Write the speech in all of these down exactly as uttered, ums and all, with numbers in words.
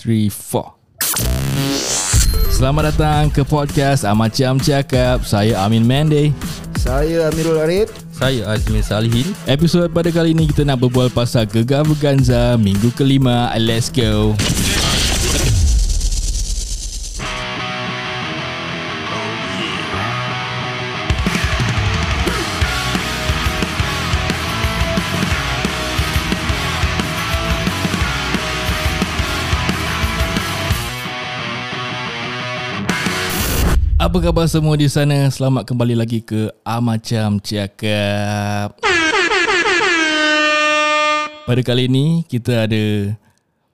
one two three four. Selamat datang ke podcast Amacam Cakap. Saya Amin Mende. Saya Amirul Arif. Saya Azmin Salihin. Episod pada kali ini kita nak berbual pasal gegar berganza minggu kelima. Let's go. Apa khabar semua di sana? Selamat kembali lagi ke Amacam Cakap. Pada kali ini kita ada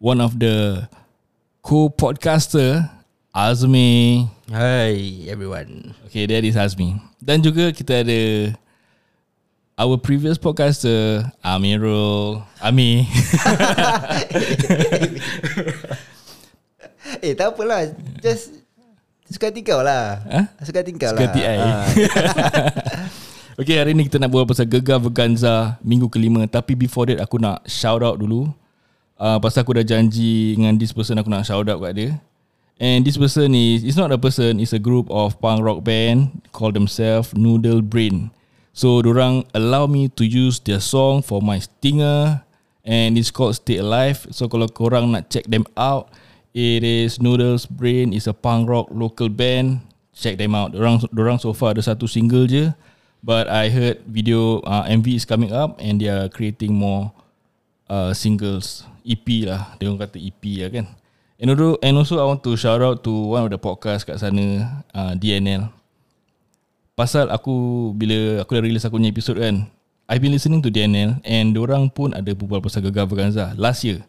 one of the co-podcaster, Azmi. Hi everyone. Okay, that is Azmi. Dan juga kita ada our previous podcaster, Amirul. Amir. Eh, tak apalah. Just suka tingkau lah. Huh? Suka tingkau lah. Suka T I. Ha. Okay, hari ni kita nak buat pasal gegar berganza minggu kelima. Tapi before that, aku nak shout out dulu. Uh, pasal aku dah janji dengan this person, aku nak shout out kat dia. And this person is, it's not a person, it's a group of punk rock band called themselves Noodle Brain. So, diorang allow me to use their song for my stinger. And it's called Stay Alive. So, kalau korang nak check them out, it is Noodles Brain. It's a punk rock local band. Check them out. Dorang, dorang so far ada satu single je, but I heard video uh, M V is coming up and they are creating more uh, singles. E P lah. Diorang kata E P lah kan. And also, and also I want to shout out to one of the podcast kat sana, uh, D N L. Pasal aku bila aku dah release aku punya episode kan, I've been listening to D N L and dorang pun ada berbual pasal gegar berganza last year.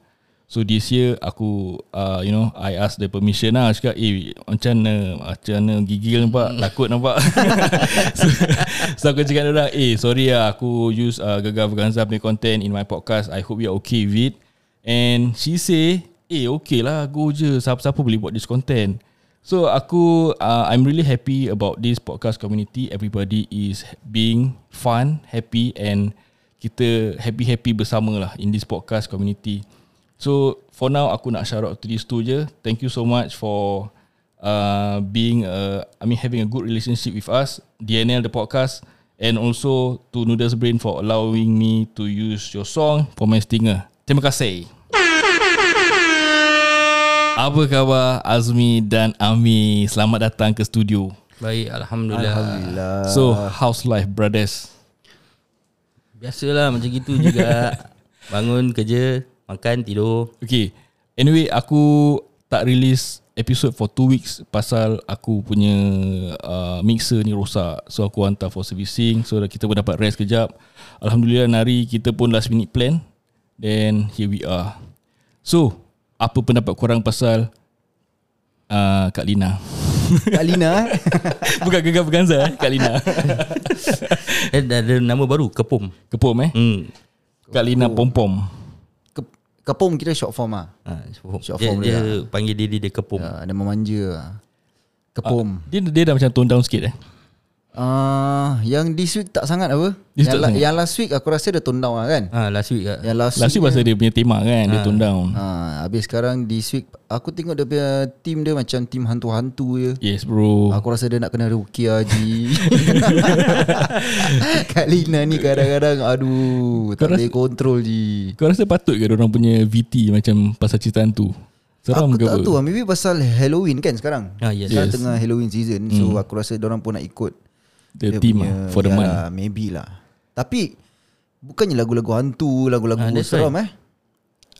So this year aku uh, you know, I ask the permission lah. Cakap eh macam mana Macam mana gigil nampak, takut nampak. so, so aku cakap orang, Eh sorry lah aku use uh, gegar berganza punya content in my podcast. I hope you are okay with it. And she say eh okay lah, go je, siapa-siapa boleh buat this content. So aku uh, I'm really happy about this podcast community. Everybody is being fun, happy, and kita happy-happy bersama lah in this podcast community. So for now aku nak shout out to these two je. Thank you so much for uh, being a, I mean having a good relationship with us, D N L the podcast, and also to Noodles Brain for allowing me to use your song for my stinger. Terima kasih. Apa khabar Azmi dan Ami? Selamat datang ke studio. Baik, alhamdulillah, alhamdulillah. So how's life brothers? Biasalah macam gitu juga. Bangun kerja, makan, tidur. Okay. Anyway, aku tak release episode for two weeks pasal aku punya uh, mixer ni rosak. So aku hantar for servicing. So kita pun dapat rest kejap. Alhamdulillah, hari kita pun last minute plan. Then here we are. So apa pendapat korang pasal uh, Kak Lina? Kak Lina? Bukan gegar berganza eh, Kak Lina. Eh, ada nama baru, Kepom. Kepom eh? Hmm. Kak Lina Pompom. Kepom kira short form lah. Ha, short form dia, dia, dia lah. Panggil diri dia Kepom. Ya, dia memanja lah. Kepom. Ha, dia, dia dah macam tone down sikit eh? Uh, yang this week tak sangat apa. Yang, tak la, sangat. Yang last week aku rasa dia tone down lah kan? Ha, last week lah. Yang last, last week pasal dia, dia punya tema kan, ha, dia tone down. Ha, habis sekarang this week, aku tengok dia punya team dia macam team hantu-hantu je. Yes bro. Aku rasa dia nak kena rukia je. Kak Lina ni kadang-kadang aduh, kau tak rasa, boleh kontrol je. Kau rasa patut ke orang punya V T macam pasal cerita hantu? Seram aku tak apa? Tahu lah, maybe pasal Halloween kan sekarang. Ah, yes. Sekarang yes, tengah Halloween season. So hmm. aku rasa orang pun nak ikut the theme lah for the month. Ya, maybe lah. Tapi bukannya lagu-lagu hantu, lagu-lagu ah, seram right. eh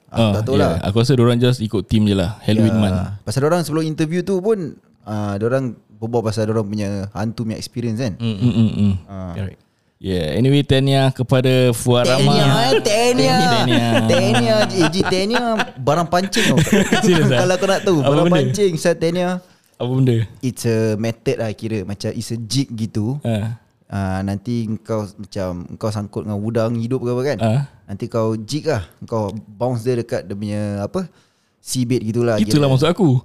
Aku ah, tak tahu yeah. lah. Aku rasa orang just ikut theme je lah, Halloween yeah. month. Pasal orang sebelum interview tu pun uh, orang berbual pasal orang punya hantu punya experience kan. mm, mm, mm, mm. Uh. Correct. Yeah, anyway, tanya kepada Fuad Rahman. Tanya, tanya, tanya, Eji tanya, barang pancing. Kalau kau nak tahu, barang pancing saya tanya. Apa benda? It's a method lah kira, macam it's a jig gitu. Uh. Uh, nanti kau macam kau sangkut dengan udang hidup ke apa kan? Uh. Nanti kau jig lah, kau bounce dia dekat dia punya apa? Seabed gitulah. Itulah maksud aku.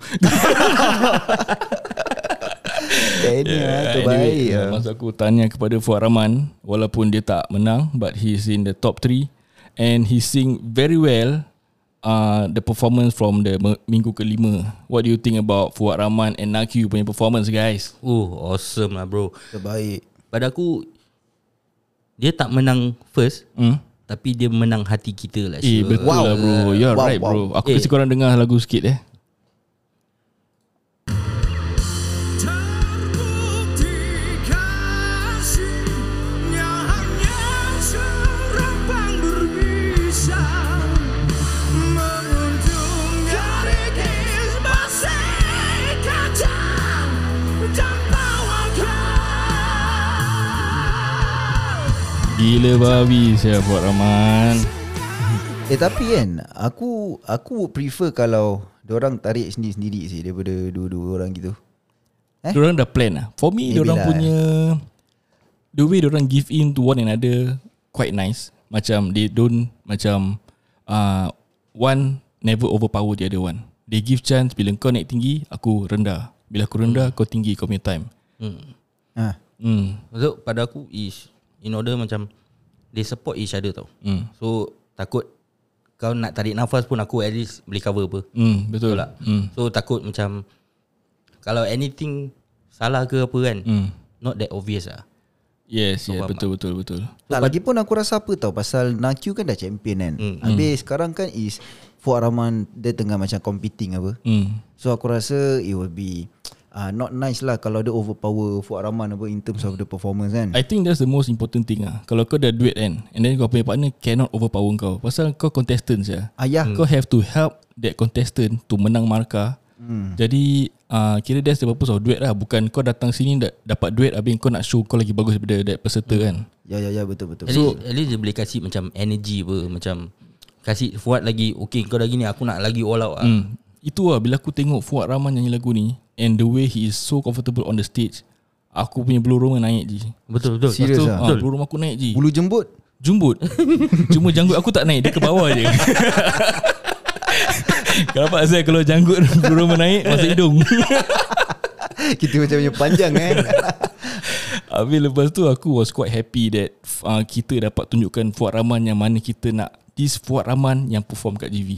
Tanya yeah, tu baik. Anyway, masa aku tanya kepada Fuad Rahman, walaupun dia tak menang but he is in the top three and he sing very well uh, the performance from the minggu kelima. What do you think about Fuad Rahman and Naqi punya performance, guys? Oh, awesome lah bro. Terbaik. Pada aku, dia tak menang first, hmm? tapi dia menang hati kita lah. Eh, sure. Betul wow. lah bro. You're wow, right wow. bro. Aku eh. kasi korang dengar lagu sikit eh. Gila babi saya buat Rahman. Eh tapi kan aku aku prefer kalau diorang tarik sendiri-sendiri sih daripada dua-dua orang gitu. Eh? Diorang dah plan lah. For me diorang lah punya the way diorang give in to one another quite nice. Macam they don't macam uh, one never overpower the other one. They give chance bila kau naik tinggi, aku rendah. Bila aku rendah, hmm. kau tinggi kau punya time. Hmm. Ha. Hmm. So pada aku ish in order macam they support each other tau. Mm. So takut kau nak tarik nafas pun aku at least boleh cover apa. Mm, betul lah. Mm. So takut macam kalau anything salah ke apa kan, mm. not that obvious lah. Yes, so, yeah, betul, betul betul betul. Tak so, lagipun aku rasa apa tau pasal Naqi kan dah champion kan. Mm. Habis mm. sekarang kan is Fuad Rahman dia tengah macam competing apa. Mm. So aku rasa it will be Uh, not nice lah kalau dia overpower Fuad Rahman apa in terms of the performance kan. I think that's the most important thing lah. Kalau kau dah duit kan, and then kau punya partner cannot overpower kau pasal kau contestant saja. Ah, yeah. hmm. Kau have to help that contestant to menang markah. Hmm. Jadi uh, kira that's the purpose of duit lah. Bukan kau datang sini da- dapat duit habis kau nak show kau lagi bagus daripada that peserta hmm. kan. Ya yeah, ya yeah, ya yeah, betul betul. So at least dia boleh kasih macam energy apa, macam kasih Fuad lagi okay kau dah gini aku nak lagi all out lah. hmm. Itu lah bila aku tengok Fuad Rahman nyanyi lagu ni and the way he is so comfortable on the stage, aku punya bulu roma naik je. Betul betul. Serius ah. Ha, bulu roma aku naik je. Bulu jembut. Jembut. Cuma janggut aku tak naik, dia ke bawah je. Kenapa saya kalau janggut bulu roma naik masuk hidung. Kita macam punya panjang kan. Habis lepas tu aku was quite happy that uh, kita dapat tunjukkan Fuad Rahman yang mana kita nak this Fuad Rahman yang perform kat J V.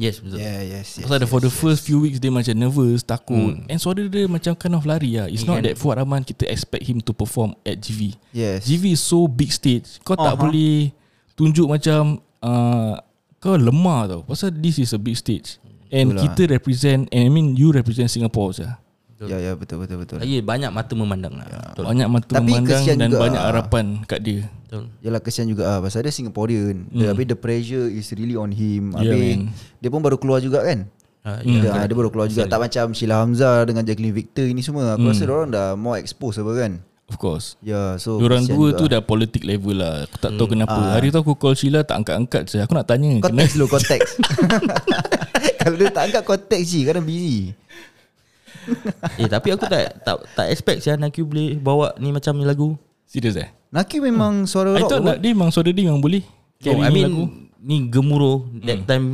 Yes, betul. Yeah, yes, yes. Pasal yes, for the yes, first yes. few weeks dia macam nervous, takut. Hmm. And suara dia macam kind of lari lah. It's yeah. not that Fuad Rahman kita expect him to perform at G V. Yes. G V is so big stage. Kau uh-huh. tak boleh tunjuk macam uh, kau lemah tau. Pasal this is a big stage. And Itulah. kita represent, and I mean you represent Singapore saja. Ya ya betul betul betul. Lagi banyak mata memandang lah. Ya, banyak mata tapi memandang dan juga banyak harapan kat dia. Betul. Yalah kesian juga ah pasal dia Singaporean. Mm. Tapi the pressure is really on him. Yeah, Abi dia pun baru keluar juga kan? Ha, yeah. dah, dia baru keluar juga. Sorry. Tak macam Sheila Hamzah dengan Jacqueline Victor ini semua. Aku mm. rasa orang dah more exposed apa kan? Of course. Ya, yeah, so orang dua juga tu dah politik level lah. Aku tak tahu hmm. kenapa. Aa. Hari tu aku call Sheila tak angkat-angkat je. Aku nak tanya konteks dulu konteks. Kalau dia tak angkat konteks je kadang busy. Eh tapi aku tak tak tak expect sia Naqi boleh bawa ni macam ni lagu. Serius eh? Naqi memang hmm. suara rock. I thought nak dia memang suara dia memang boleh. So, I mean lagu ni gemuruh that hmm. time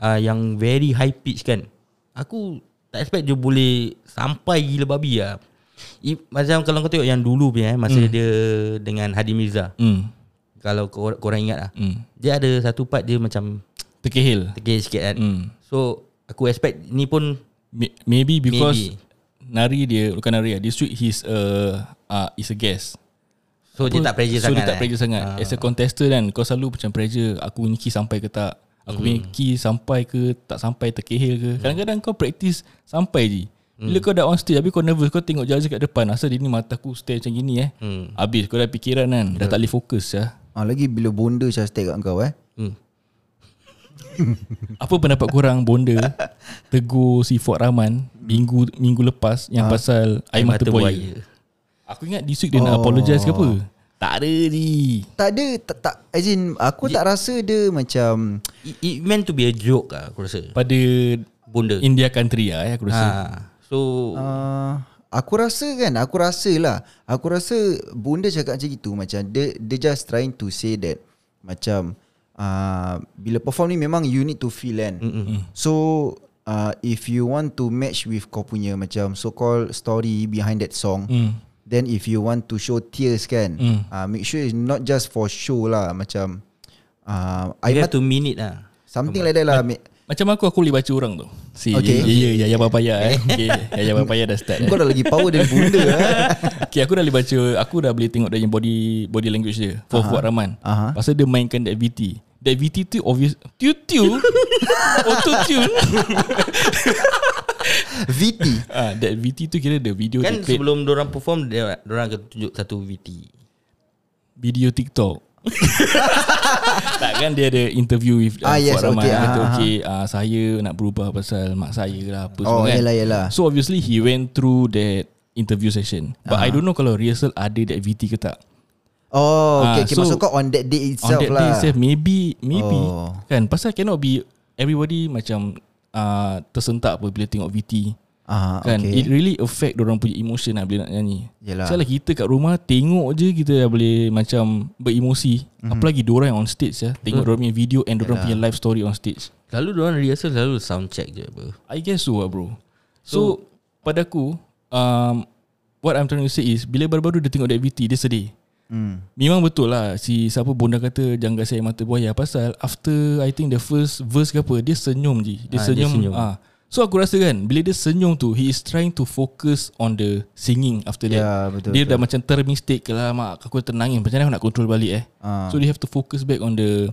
uh, yang very high pitch kan. Aku tak expect dia boleh sampai gila babi ah. Macam kalau kau tengok yang dulu punya eh, masa hmm. dia dengan Hadi Mirza. Hmm. Kalau kau korang ingat lah hmm. dia ada satu part dia macam terkehil. Terkehil sikit kan. Hmm. So aku expect ni pun maybe because maybe. nari dia bukan nari lah, this week he's a uh, is a guest. So apa? Dia tak pressure so sangat. So dia tak pressure eh? sangat. Ah. As a contestant kan kau selalu macam pressure aku punya key sampai ke tak? Aku punya mm. key sampai ke tak sampai terkehil ke? Kadang-kadang kau practice sampai je. Bila mm. kau dah on stage habis kau nervous kau tengok judge kat depan asal dia ni mata aku stare macam gini eh. Mm. Habis kau dah fikiran kan dah tak boleh fokus lah. Ah lagi bila bonda saya stare kat kau eh. Mm. Apa pendapat korang bonda tegur si Fuad Rahman minggu minggu lepas yang ha? pasal air mata, mata buaya. Aku ingat this week dia oh. nak apologize ke apa? Tak ada ni. Tak ada tak, tak as in aku J- tak rasa dia macam it, it meant to be a joke lah aku rasa. Pada bonda India country lah eh, aku rasa. Ha. So uh, aku rasa kan aku rasalah. Aku rasa bonda cakap macam gitu macam dia dia just trying to say that macam Uh, bila perform ni memang you need to feel kan. Mm-hmm. So uh, if you want to match with kau punya macam so called story behind that song, mm. then if you want to show tears kan, mm. uh, make sure it's not just for show lah macam uh, you I have mat- to mean it lah. Something like that lah. Macam aku aku boleh baca orang tu. Si okay. Ya ya ya papaya eh. Okey. Ya ya papaya dah start. Kau eh. dah lagi power dari bunda eh. Okey, aku dah boleh baca, aku dah boleh tengok dari body body language dia. For Fuad Rahman. Uh-huh. Pasal dia mainkan that V T. That V T tu obvious tiu-tiu. Auto tune. V T. Ah, that V T tu kira the video kan sebelum diorang perform dia diorang akan tunjuk satu V T. Video TikTok. Tak kan, dia ada interview with uh, ah, yes, Fuad Rahman. Okay, kata ah, okay ah, saya nak berubah pasal mak saya lah apa oh, semua kan. Yelah, yelah. So obviously he went through that interview session. But ah. I don't know kalau rehearsal ada that V T ke tak. Oh ah, okay, okay. So, maksud kau on that day itself lah. On that day itself maybe maybe oh. kan. Pasal cannot be everybody macam uh, tersentak apa bila tengok V T. Ah, kan okay. It really affect orang punya emotion lah bila nak nyanyi. Yelah. Sebab kita kat rumah tengok je kita dah boleh macam beremosi. Mm-hmm. Apa lagi dorang on stage ya. Tengok mm. dorang punya video and dorang punya live story on stage. Lalu dorang rehearsal selalu sound check je apa. I guess so bro. So, so pada aku um, what I'm trying to say is bila baru-baru dia tengok that V T dia sedih. Mm. Memang betul lah si siapa bonda kata janggal saya mata buaya pasal after I think the first verse ke apa dia senyum je. Dia ha, senyum ah. So aku rasa kan bila dia senyum tu he is trying to focus on the singing after that. Yeah, betul, dia betul. Dah macam termistake lah mak aku tenangin macam mana aku nak control balik eh. Uh. So dia have to focus back on the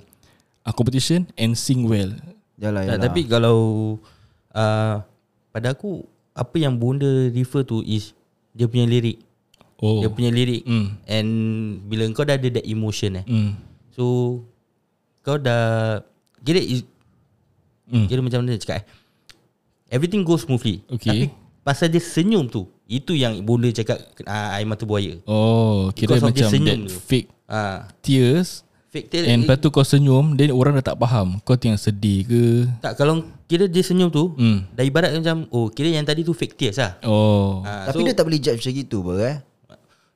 uh, competition and sing well. Yalah, yalah. Tak, tapi kalau uh, pada aku apa yang Bonda refer to is dia punya lirik. Oh. Dia punya lirik mm. and bila kau dah ada that emotion eh. Mm. So kau dah kira is mm. kira macam mana cakap eh. Everything goes smoothly. Okay. Tapi pasal dia senyum tu, itu yang Bonda cakap uh, air mata buaya. Oh, kira macam senyum fake ha. tears. Fake tears. And lepas tu kau senyum, then orang dah tak faham kau tengah sedih ke. Tak, kalau kira dia senyum tu, hmm. dah ibarat macam, oh kira yang tadi tu fake tears lah. Oh. Ha, tapi so, dia tak boleh judge macam gitu apa eh.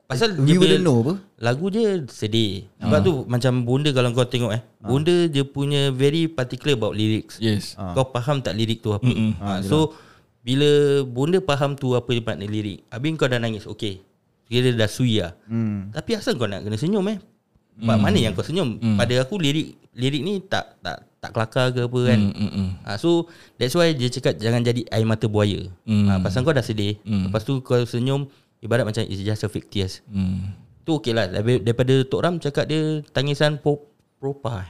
Pasal we dia know apa. Lagu dia sedih. Sebab ha. tu macam Bonda kalau kau tengok eh. Ha. Bonda dia punya very particular about lyrics. Yes. Ha. Kau faham tak lirik tu apa? Ha. Ha. So bila Bonda faham tu apa makna lirik. Habis kau dah nangis. Okay. Kira dah sui lah. Hmm. Tapi asal kau nak kena senyum eh? Hmm. Mana yang kau senyum? Hmm. Pada aku lirik lirik ni tak tak tak kelakar ke apa kan. Hmm. Hmm. Ha. So that's why dia cakap jangan jadi air mata buaya. Hmm. Ha. Pasal kau dah sedih. Hmm. Lepas tu kau senyum. Ibarat macam it's just a fake tears. Hmm. Tu okey lah. Daripada Tok Ram cakap dia tangisan pop, propa.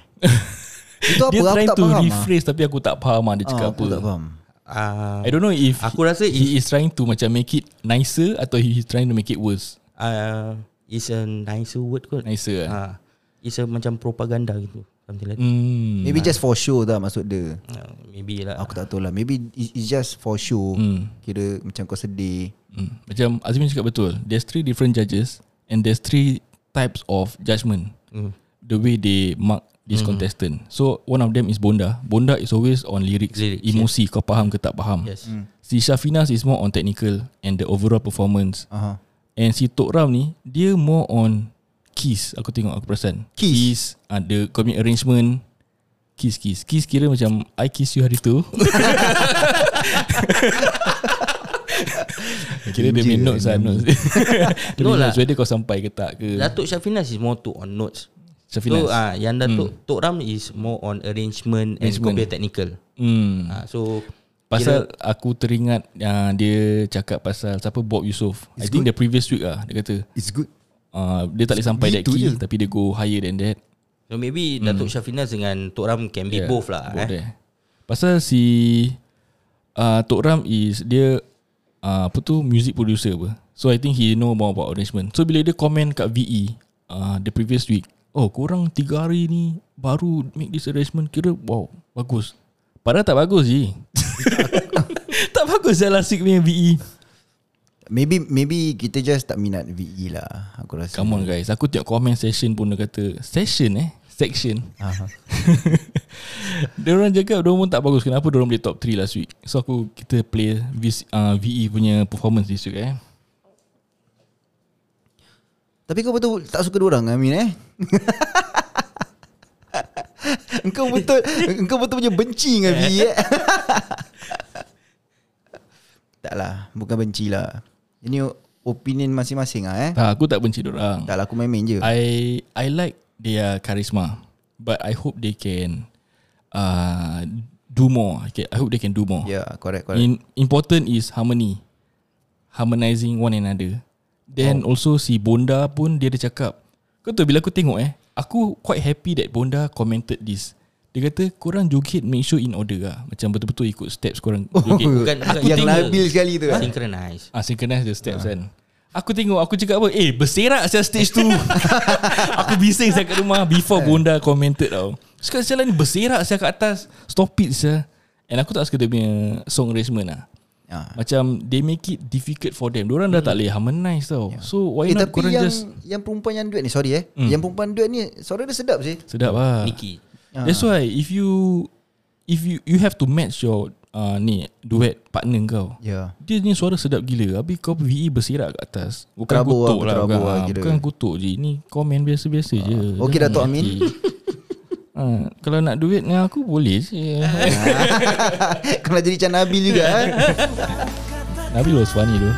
Itu apa? Dia aku trying tak to faham rephrase lah. Tapi aku tak faham lah dia cakap ah, apa. Aku tak faham. Uh, I don't know if aku rasa he is trying to macam make it nicer atau he is trying to make it worse. Uh, it's a nicer word kot. Nicer uh, it's a macam propaganda gitu. Like mm. Maybe just for show lah maksud dia. Uh, maybe lah. Aku tak tahu lah. Maybe it's just for show. Mm. Kira macam kau sedih. Mm. Macam Azmin cakap betul. There's three different judges and there's three types of judgement. Mm. The way they mark this mm. contestant. So one of them is Bonda. Bonda is always on lyrics, lyrics emosi. Yes. Kau faham ke tak faham? Yes. Mm. Si Syafinas is more on technical and the overall performance. Uh-huh. And si Tok Ram ni dia more on Kiss, aku tengok aku perasan Kiss, ada comedy arrangement. Kiss, kiss, kiss kira macam I kiss you hari tu. Kira dia main notes lah. Notes dia no lah. Whether kau sampai ke tak ke. Datuk Syafinas is more to on notes. Syafinas so, uh, yang Datuk hmm. Tok Ram is more on arrangement, arrangement. And comedy technical. hmm. uh, So pasal kira, aku teringat uh, dia cakap pasal siapa Bob Yusof. I think good. The previous week lah dia kata it's good. Uh, dia tak boleh sampai that key je. Tapi dia go higher than that. So maybe mm. Datuk Syafinas dengan Tok Ram can be yeah, both lah both eh. Pasal si uh, Tok Ram is dia uh, apa tu music producer apa. So I think he know more about arrangement. So bila dia komen kat V E uh, the previous week, oh korang tiga hari ni baru make this arrangement, kira wow bagus. Padahal tak bagus je. Tak bagus je last week punya V E. Maybe maybe kita just tak minat V E lah. Aku rasa. Come on guys. Aku tengok comment session pun dia kata session eh section. Dia orang jaga dia pun tak bagus. Kenapa dia orang boleh top three last week? So aku kita play uh, V E punya performance this week eh. Tapi kau betul tak suka dia orang Amin eh? Engkau betul engkau betul punya benci dengan V E eh. Taklah, bukan benci lah. Ini opinion masing-masing lah eh. Tak, aku tak benci dorang. Taklah, aku main-main je. I I like their charisma, but I hope they can uh, do more. Okay, I hope they can do more. Yeah, correct, correct. In, important is harmony, harmonizing one another. Then oh. also si Bonda pun dia ada cakap. Kau tahu bila aku tengok eh, aku quite happy that Bonda commented this. Dia kata korang joget make sure in order lah. Macam betul-betul ikut steps korang joget. Oh, bukan, bukan yang labil sekali tu. Ha? Synchronize. Ah, synchronize the steps ha. kan. Aku tengok, aku cakap apa? Eh, berserak saya stage tu. Aku bising saya kat rumah before Bonda commented tau. Sekarang saya ni berserak saya kat atas. Stop it saya. And aku tak suka dia punya song arrangement lah. Ha. Macam they make it difficult for them. Diorang hmm. dah tak boleh harmonize tau. Yeah. So why eh, not korang yang, just yang perempuan yang duet ni, sorry eh. Hmm. Yang perempuan duet ni suara dia sedap sih. Sedap lah. Nikki. Ha. That's why if you if you you have to match your Uh, ni duet partner kau. Yeah. Dia ni suara sedap gila. Habis kau V E bersirat kat atas. Bukan Trabu kutuk lah, Trabu lah Bukan, bukan kutuk je. Ni komen biasa-biasa uh. je. Okey Dato' Amin. uh, Kalau nak duet dengan aku boleh je. Kalau jadi macam Nabil juga. eh. Nabil was funny tu.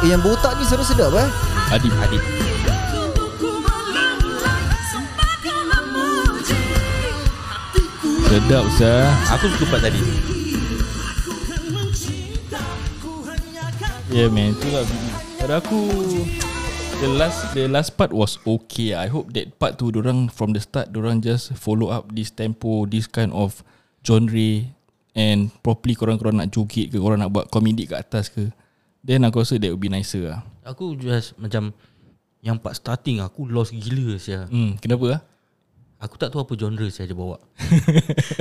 Eh, yang botak ni seru sedap eh? Adib Adib sedap sah. Aku suka part tadi. Yeah man, itulah. Pada aku The last The last part was okay. I hope that part tu dorang from the start dorang just follow up this tempo, this kind of genre, and properly korang-korang nak joget ke, korang nak buat komedi kat atas ke, then aku rasa that would be nicer lah. Aku just macam yang part starting aku lost gila saya. Hmm, kenapa lah? Aku tak tahu apa genre saya je bawa.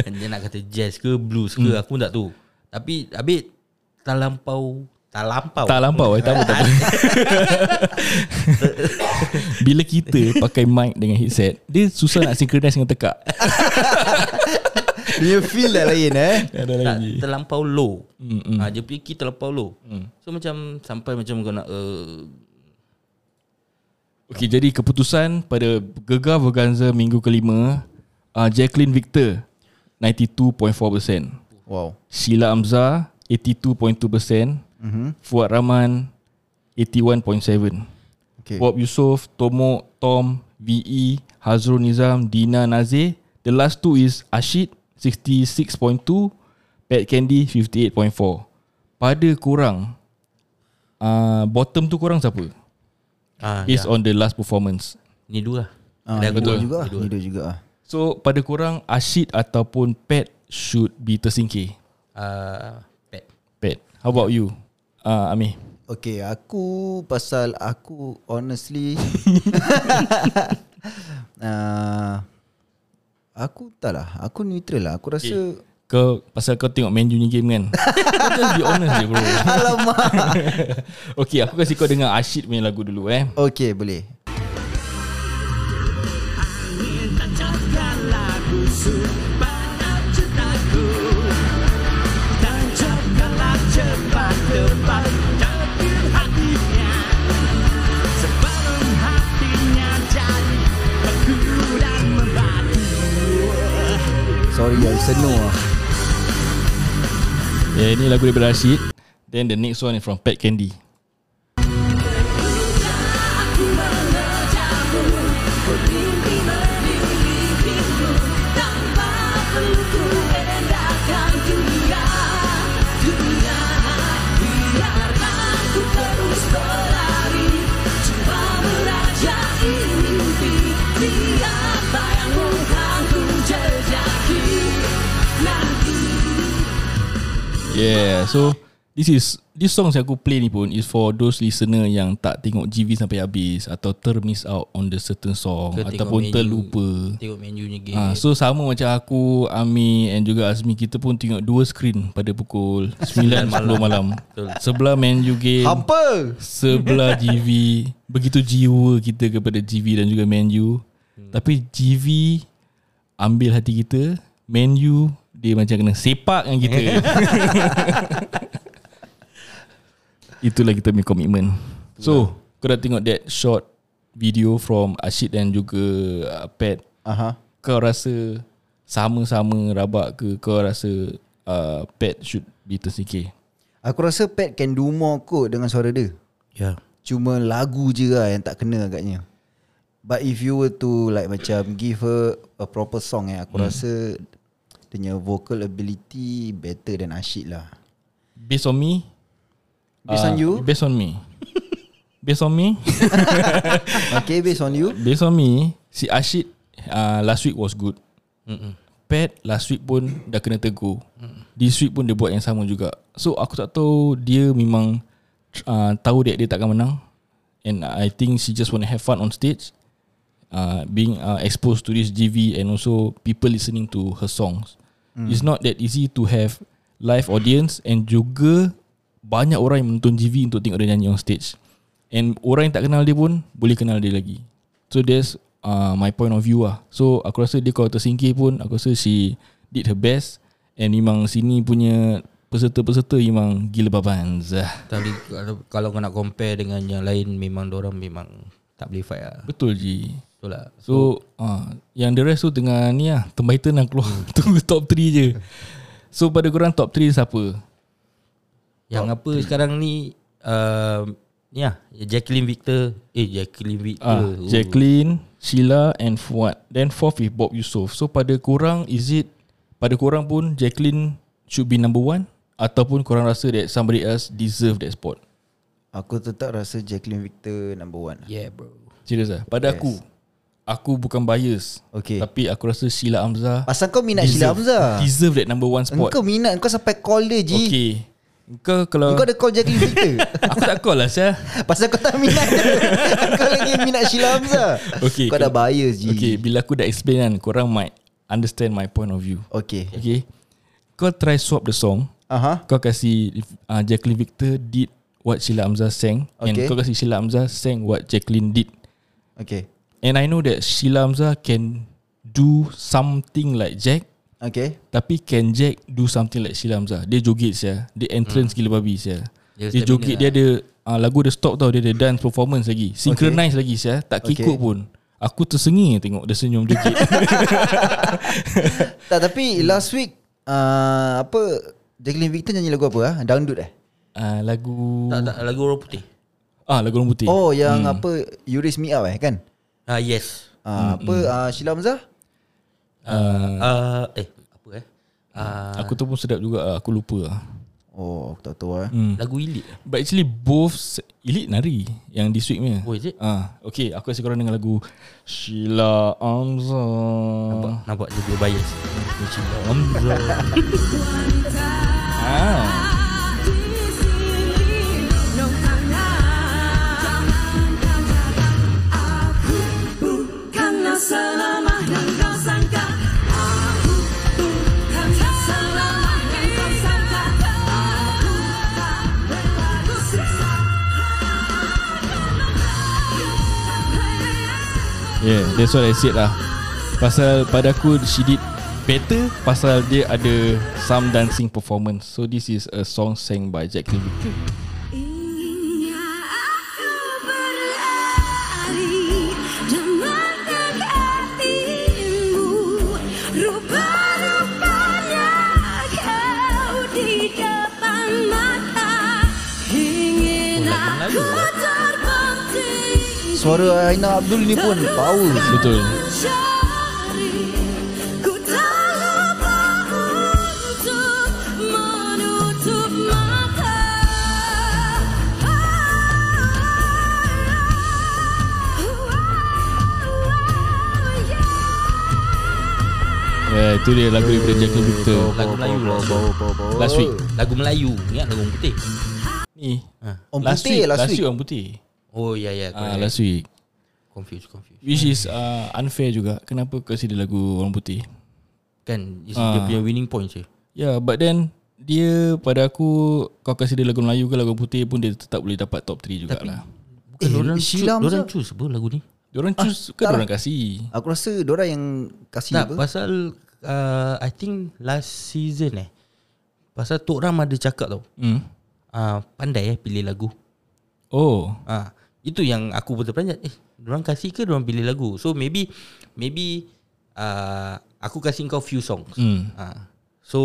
Dia nak kata jazz ke blues ke hmm. aku pun tak tahu. Tapi habis terlampau tak lampau. Tak lampau eh, tak apa, tak apa. Bila kita pakai mic dengan headset, dia susah nak synchronize dengan tekak. Dia feel dah lain eh. Tak, terlampau low. Mm-hmm. Ha, dia punya key terlampau low. Mm. So macam sampai macam kau nak uh... Okey, jadi keputusan pada Gegar Verganza minggu kelima, uh, Jacqueline Victor ninety-two point four percent. Wow. Sheila Amzar eighty-two point two percent. Mm-hmm. Fuad Rahman eighty-one point seven. Okay. Bob Yusof, Tomo, Tom, V E, Hazrul Nizam, Dina Nazir. The last two is Ashid sixty-six point two, Pat Candy fifty-eight point four. Pada korang uh, bottom tu korang siapa? Ah, Based yeah. on the last performance. Ni dua lah. Ah, ni dua juga. Ni dua juga. So pada korang Ashid ataupun Pat should be tersingkir. Uh, Pat. Pat. How about you? Uh, Amir. Okay, aku pasal aku honestly uh, aku tak lah, aku neutral lah. Aku rasa eh, kau pasal kau tengok Man U ni game kan. Kau just be honest je bro. Alamak. Okay, aku kasi kau dengar Ashid punya lagu dulu eh. Okay, boleh. Angin tancapkan lagu sebanyak cintaku, tancapkanlah cepat-cepat capir hatinya, sebelum hatinya jadi beku dan membatu. Sorry, I senor. Yeah, ini lagu daripada Rashid. Then the next one is from Pat Candy. Yeah, so this is this song yang aku play ni pun is for those listener yang tak tengok G V sampai habis atau termiss out on the certain song ataupun menu, terlupa. Tengok menunya game. Ah, so sama macam aku, Amir and juga Azmi, kita pun tengok dua screen pada pukul sembilan sepuluh malam. Sebelah menu game. Hampa. Sebelah G V. Begitu jiwa kita kepada G V dan juga menu. Hmm. Tapi G V ambil hati kita, menu dia macam kena sepak dengan kita. Itulah kita punya komitmen. So kau dah tengok that short video from Ashid dan juga uh, Pat. Uh-huh. Kau rasa sama-sama rabak ke? Kau rasa uh, Pat should be tersingkir? Aku rasa Pat can do more kot dengan suara dia. Ya. Yeah. Cuma lagu je lah yang tak kena agaknya. But if you were to like macam give her a proper song, eh, aku hmm. rasa dia punya vocal ability better than Ashid lah. Based on me. Based uh, on you. Based on me. Based on me. Okay, based on you. Based on me. Si Ashid uh, last week was good. Mm-mm. Pat last week pun dah kena tegur. Mm. This week pun dia buat yang sama juga. So aku tak tahu dia memang uh, tahu dia, dia takkan menang. And I think she just want to have fun on stage, uh, being uh, exposed to this G V and also people listening to her songs. Mm. It's not that easy to have live audience and juga banyak orang yang menonton G V untuk tengok dia nyanyi on stage. And orang yang tak kenal dia pun boleh kenal dia lagi. So that's uh, my point of view lah. So aku rasa dia kalau tersingkir pun, aku rasa she did her best. And memang sini punya peserta-peserta memang gila baban. Tapi kalau, kalau kau nak compare dengan yang lain, memang dorang memang tak boleh fight lah. Betul je. Betul lah. So, so uh, yang the rest tu tengah ni lah, Tembahitan nak keluar tu top three je. So pada korang top three siapa? Yang top apa three sekarang ni? uh, Ni lah Jacqueline Victor. Eh Jacqueline Victor uh, oh. Jacqueline, Sheila and Fuad. Then fourth is Bob Yusof. So pada korang, is it, pada korang pun Jacqueline should be number one, ataupun korang rasa that somebody else deserve that spot? Aku tetap rasa Jacqueline Victor number one. Yeah bro. Serius lah. Pada yes. aku, aku bukan bias, okay, tapi aku rasa Sheila Hamzah. Pasal kau minat deserve, Sheila Hamzah deserve that number one spot. Kau minat, kau sampai call dia je. Okay. Kau kalau kau ada call Jacqueline Victor. Aku tak call lah Syah. Pasal kau tak minat. Kau lagi minat Sheila Hamzah. Okay, kau dah bias je. Okay, bila aku dah explain kan, korang might understand my point of view. Okay. Okay. Kau try swap the song. Uh-huh. Kau kasi uh, Jacqueline Victor did what Sheila Hamzah sang, okay, and kau kasi Sheila Hamzah sang what Jacqueline did. Okay. And I know that Sheila Hamzah can do something like Jack. Okay. Tapi can Jack do something like Sheila Hamzah? Dia joget sia. Dia entrance hmm. gila babi sia. Dia, dia joget dia lah. Ada uh, lagu dia stop tau. Dia ada dance performance lagi, synchronize okay. lagi sia. Tak kikuk okay. pun. Aku tersengih tengok dia senyum joget. Tak, tapi last week uh, apa, Jacqueline Victor nyanyi lagu apa? Ha? Dangdut eh? Uh, lagu... Tak, tak, lagu Orang Putih. Ah, lagu Orang Putih. Oh, yang hmm. apa, You Raise Me Up eh, kan? Ah, uh, yes. Uh, hmm, apa, hmm. Uh, Sheila Hamzah? Uh, uh, eh, apa eh? Uh, aku tu pun sedap juga, aku lupa. Oh, aku tak tahu eh. Hmm. Lagu Elite. But actually, both Elite nari yang this week punya. Oh, is it? Ah, uh, okay, aku kasi korang dengan lagu Sheila Hamzah. Nampak, nampak je dia bias. Sheila Hamzah. Ah. Aku bukanlah selamah yang kau sangka. Aku bukanlah selamah yang kau sangka. Aku tak berlaku sisa. Yeah, that's what I said lah. Pasal pada aku she did better pasal dia ada some dancing performance. So this is a song sang by Jacqueline Victor. Suara Aina Abdul ni pun power. Betul. Itu dia lagu daripada Jacqueline Victor. Lagu Melayu last week. Lagu Melayu. Ingat lagu Orang Putih. Ni Orang Putih last week. Orang Putih. Oh ya ya. Last week. Confused confused. Which is uh, unfair juga. Kenapa kasi dia lagu Orang Putih? Kan dia uh, punya winning point je. Ya yeah, but then dia pada aku, kau kasi dia lagu Melayu ke lagu Putih pun dia tetap boleh dapat top three jugalah. Bukan eh, orang Sheila Hamzah choose apa lagu ni? Diorang ah, choose ke diorang kasi? Aku rasa diorang yang kasi tak, apa? Pasal uh, I think last season eh, pasal Tok Ram ada cakap tau hmm. uh, pandai eh pilih lagu. Oh uh, itu yang aku pun terperanjat. Eh diorang kasi ke diorang pilih lagu? So maybe Maybe uh, aku kasi kau few songs hmm. uh, So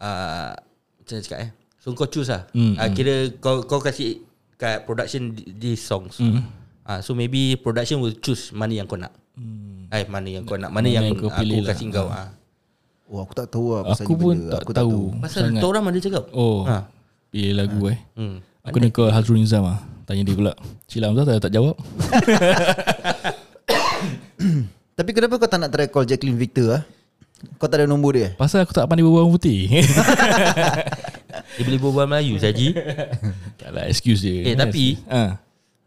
uh, macam mana cakap eh, So kau choose lah. mm, uh, mm. Kira kau, kau kasih kat production these songs. mm. uh, So maybe production will choose mana yang kau nak. mm. Eh, mana yang kau nak, mana, mana yang, yang kau aku lah. kasih kau. ha. Oh, aku tak tahu lah. Aku pun benda. tak aku tahu, tahu. Pasal orang ada cakap oh, ha. pilih lagu ha. eh hmm. Aku nak call Hazrul Nizam lah. Tanya dia pula. Cik Lamzah tak, tak jawab. Tapi kenapa kau tak nak try call Jacqueline Victor lah? Kau tak ada nombor dia? Pasal aku tak pandai berbual orang putih. Dia boleh berbual Melayu saja. Taklah, excuse dia. Eh, tapi ha.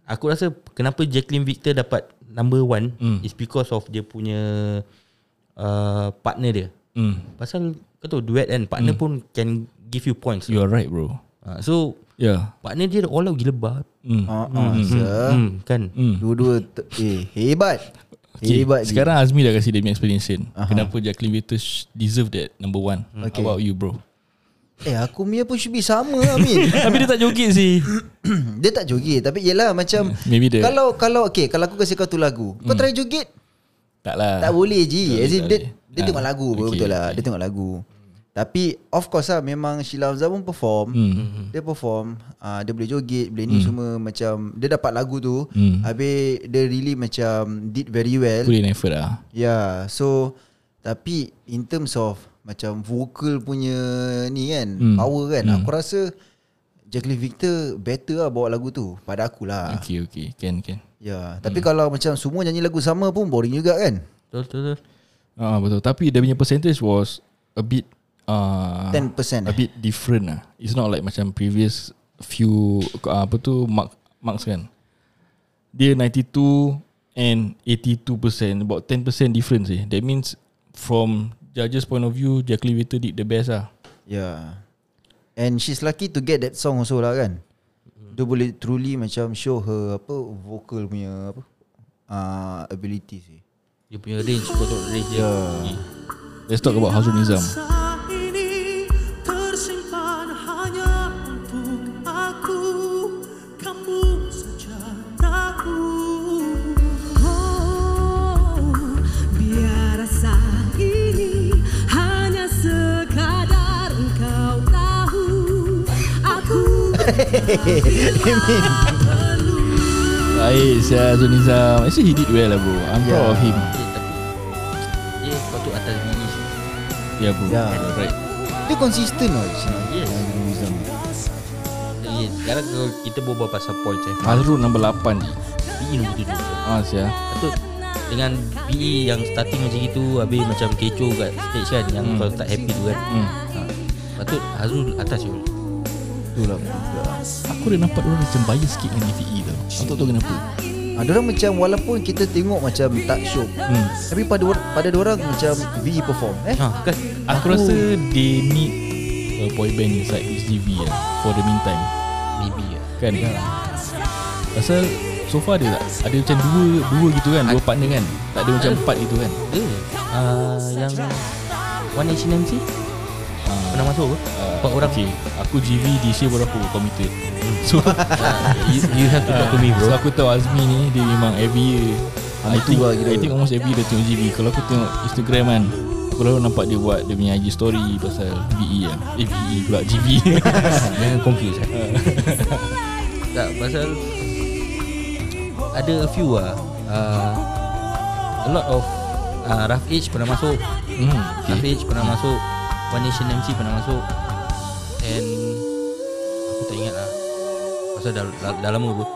aku rasa kenapa Jacqueline Victor dapat number one hmm. is because of dia punya uh, partner dia. hmm. Pasal kau tahu duet kan, partner hmm. pun can give you points. You are right bro. uh, So yeah, partner dia all out gila bab. Hmm. Ah, ah, mm. so, mm. Kan mm. dua-dua te- eh, hebat. Okay. Hebat. Sekarang Azmi dah kasi dia punya explanation. Aha. Kenapa Jacqueline Victor deserve that number one. Okay. How about you bro? Eh, aku punya pun should be sama Amin. Tapi dia tak joget sih. Dia tak joget. Tapi yelah macam yeah, kalau kalau okay, kalau aku kasi kau tu lagu, kau mm. try joget. Taklah. Tak boleh je. As in dia, dia ha. tengok lagu. Okay. Betul lah. Okay. Dia tengok lagu. Tapi of course lah, memang Sheila Hamzah pun perform. mm. Dia perform, uh, dia boleh joget, boleh ni mm. semua. Macam dia dapat lagu tu, mm. habis dia really macam did very well. Put in effort lah. Yeah. So tapi in terms of macam vocal punya ni kan, mm. power kan, mm. aku rasa Jacqueline Victor better lah bawa lagu tu. Pada akulah. Okay, okay. Can, can. Yeah. Tapi mm. kalau macam semua nyanyi lagu sama pun boring juga kan. Betul, betul, betul. Ah, betul. Tapi dia punya percentage was a bit Uh, ten percent a bit different lah. It's not like macam previous few uh, apa tu mark, marks kan. Dia ninety-two and eighty-two percent, about ten percent difference eh. That means from judges point of view, Jacqueline Victor did the best lah. Yeah. And she's lucky to get that song also lah kan. Dia boleh truly macam show her apa vocal punya apa uh, ability sih. Dia punya range, betul range. Yeah. Let's talk about Hazrul Nizam. Baik, saya Hazrul Nizam. Actually he did well lah bro. I'm yeah. proud of him. Dia patut atas diri. Ya bro, yeah. right. Dia konsisten lah. Yes, Hazrul Nizam. Yes. Sekarang kita berbual pasal points eh. Hazrul nombor lapan je. B E nombor tujuh. Ah, saya patut dengan B E yang starting macam gitu, habis macam kecoh kat stage kan, yang hmm. kalau tak happy tu kan. hmm. ha. Patut Hazrul atas je. Itulah. Aku dah nampak orang macam bias sikit dengan D V E tau. Aku tak tahu kenapa. ha, Diorang macam walaupun kita tengok macam tak syok, hmm. tapi pada pada diorang macam V perform eh? ha, kan? Aku, aku rasa they need a boy band inside H D V lah, for the meantime. Maybe lah kan? ha. Pasal so far dia tak ada macam dua dua gitu kan, dua partner kan. Tak ada macam empat gitu kan. eh, uh, Yang One Nation M C pernah masuk ke? Empat uh, orang. Okay. Aku G V D C baru aku committed. So you, you have to talk to me bro. So aku tahu Azmi ni dia memang every year, I think, I think almost every year dia tengok G V. Kalau aku tengok Instagram kan, aku lalu nampak dia buat dia punya I G story pasal V E kan. Eh V E pula G V. Jangan confuse kan. Tak, pasal ada a few lah, uh, a lot of uh, Rough Edge pernah masuk. mm, okay. Rough Edge pernah mm. masuk. One Nation M C pernah masuk. And aku tak ingat lah, pasal dah, dah, dah lama pun.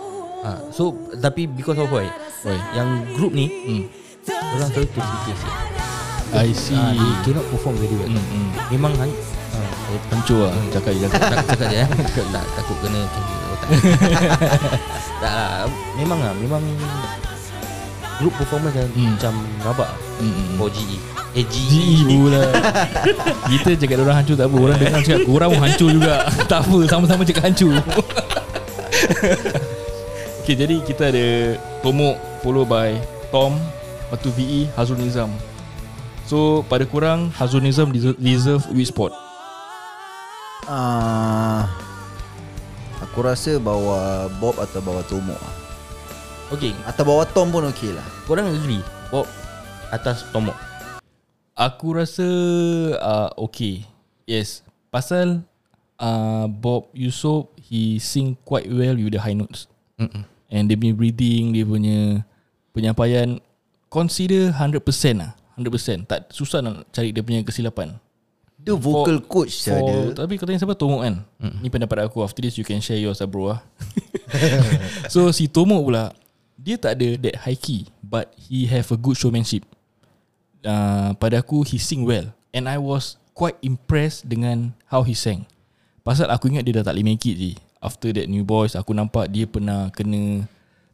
ha, So tapi because of why, why? yang group ni hmm. orang selalu terfikir I see. ha, They cannot perform very well. hmm, hmm. Memang hang, ha, hancur lah. hmm. Cakap je Cakap je Tak takut kena Tak lah. Memang lah Memang group performance dah hmm. macam rabak. hmm. For G E. Eh, G E pula. Kita cakap orang hancur tak apa, orang dengar cakap korang pun hancur juga. Tak apa, sama-sama cakap hancur. Okay, jadi kita ada Tomok follow by Tom, lepas tu V E, Hazrul Nizam. So pada korang Hazrul Nizam deserve which spot? Uh, aku rasa bawa Bob atau bawa Tomok. Okay. Atau bawa Tom pun okey lah. Korang agree Bob atas Tomok? Aku rasa uh, okay. Yes. Pasal uh, Bob Yusof, he sing quite well with the high notes. Mm-mm. And dia punya breathing, dia punya penyampaian, consider one hundred percent lah, one hundred percent. Tak susah nak cari dia punya kesilapan. The vocal for, coach for, ada. Tapi katanya siapa Tomok kan. Mm-mm. Ni pendapat aku. After this you can share yours lah bro lah. So si Tomok pula, dia tak ada that high key, but he have a good showmanship. Uh, pada aku, he sing well, and I was quite impressed dengan how he sang. Pasal aku ingat dia dah tak boleh make it je. After that New Boys, aku nampak dia pernah kena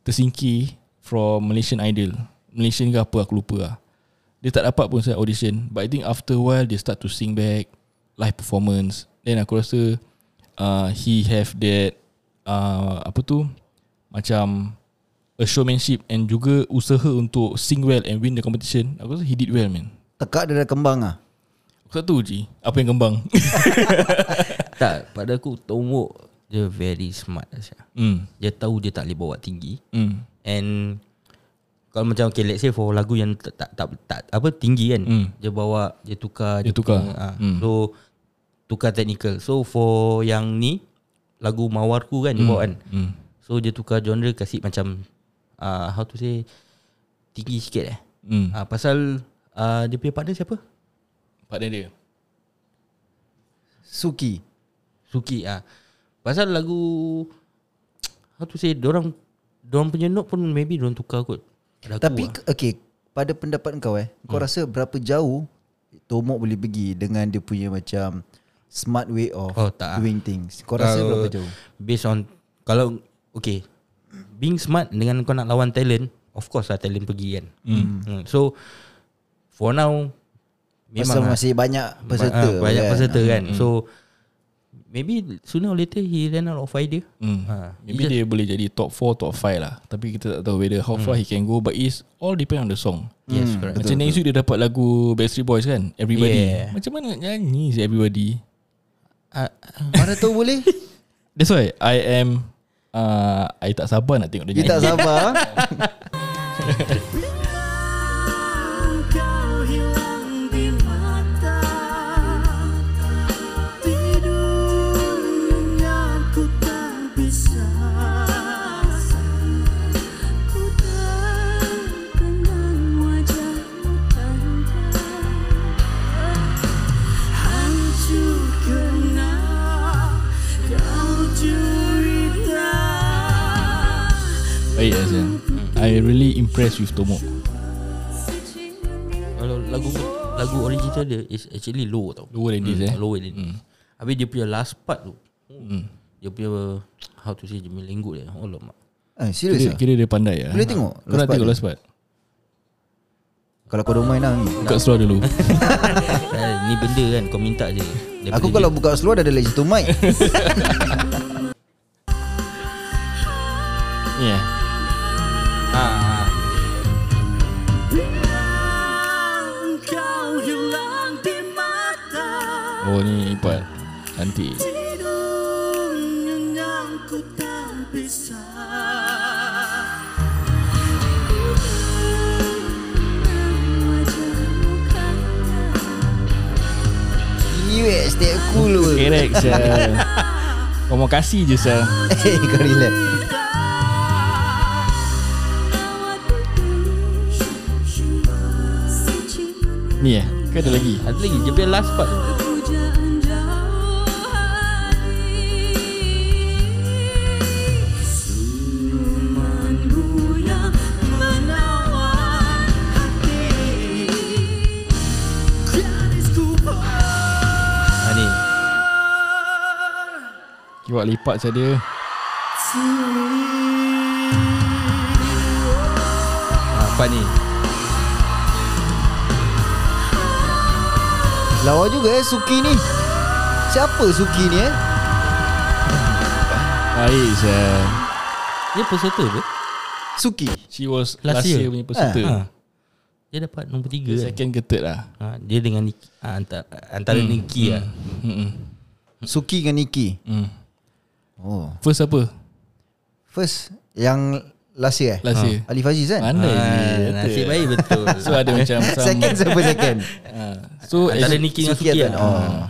tersingkir from Malaysian Idol, Malaysian ke apa aku lupa lah. Dia tak dapat pun saya audition, but I think after a while dia start to sing back live performance. Then aku rasa uh, he have that uh, apa tu, macam a showmanship and juga usaha untuk sing well and win the competition. Aku rasa he did well, man. Tekak dia dah kembang lah. Satu je. Apa yang kembang? Tak, pada aku Tomok dia very smart Asya. Mm. Dia tahu dia tak boleh bawa tinggi. Mm. And kalau macam okay, let's say for lagu yang tak tak, tak, tak apa tinggi kan, mm. dia bawa, dia tukar, dia, dia tukar. Ping, ha. mm. So tukar technical. So for yang ni lagu Mawarku kan, mm. dia bawa kan. Mm. So dia tukar genre, kasih macam Uh, how to say, tinggi sikit eh. Mm. Uh, pasal uh, dia punya partner siapa? Partner dia Suki. Suki ah. Uh. Pasal lagu, how to say, dorang dorang punya note pun maybe dorang tukar kot. Laku, tapi uh. okay, pada pendapat kau eh, kau mm. rasa berapa jauh Tomok boleh pergi dengan dia punya macam smart way of oh, doing things? Kau uh, rasa berapa jauh? Based on kalau okay, being smart dengan kau nak lawan talent, of course lah talent pergi kan. Mm. So for now memang lah, masih banyak peserta, ha, banyak kan? peserta kan. Mm. So maybe sooner or later he ran out of idea. Mm. Ha, maybe dia boleh jadi top four, top five lah. Tapi kita tak tahu whether how far mm. he can go, but it's all depend on the song. Yes, mm. correct. Macam next week dia dapat lagu Backstreet Boys kan, Everybody. Yeah. Macam mana nak nyanyi si Everybody? Uh, mana tu boleh? That's why I am Uh, I tak sabar nak tengok dia nyanyi. You tak sabar. Baik Azan, I really impressed with Tomok. Kalau lagu lagu original dia is actually low tau. Lower than this mm, eh Lower than this mm. Habis dia punya last part tu mm. dia punya how to say, dia punya lenggut dia. Alamak, eh, serius lah. Kira dia pandai lah. Boleh tengok last part, tengok last part. Kalau kau domain lah, buka seluar dulu. Ni benda kan kau minta je. Daripada aku kalau dia buka seluar dah ada lagi tu mic. Yeah. Oh ni Ipan nanti. Yes, dia cool. Kerek saya. Kau mau kasih je saya. Eh kau relax. Ni eh, ke ada lagi? Ada lagi. Dia punya last part. Kiwak lipat saja dia. Apa ni? Lawa juga eh Suki ni. Siapa Suki ni eh? Baik saya. Dia peserta ke? Suki, she was last year punya peserta. Ha, ha. Dia dapat nombor tiga. Dia second ke third lah. Ha, dia dengan Niki, ha, antara, antara hmm. Niki lah. Hmm. Suki dengan Niki. Hmm. Oh. First apa? First yang last year eh? Last year. Alif Aziz kan? Andai ah, nasib baik betul. So ada macam sama. Second siapa second? So antara Niki dengan Suki, Suki kan? Oh.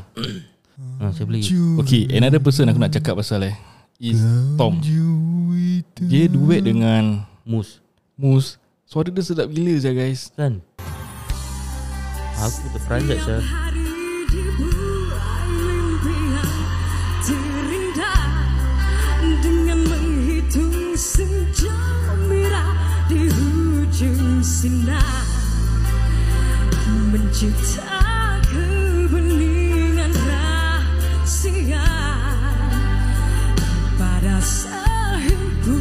ha, saya beli. Okay, another person aku nak cakap pasal eh is Tom. Dia duet dengan Mus. Mus. Suara dia sedap gila je guys. Kan? Aku terperanjat je. Mencipta kebeningan rahsia pada sahibku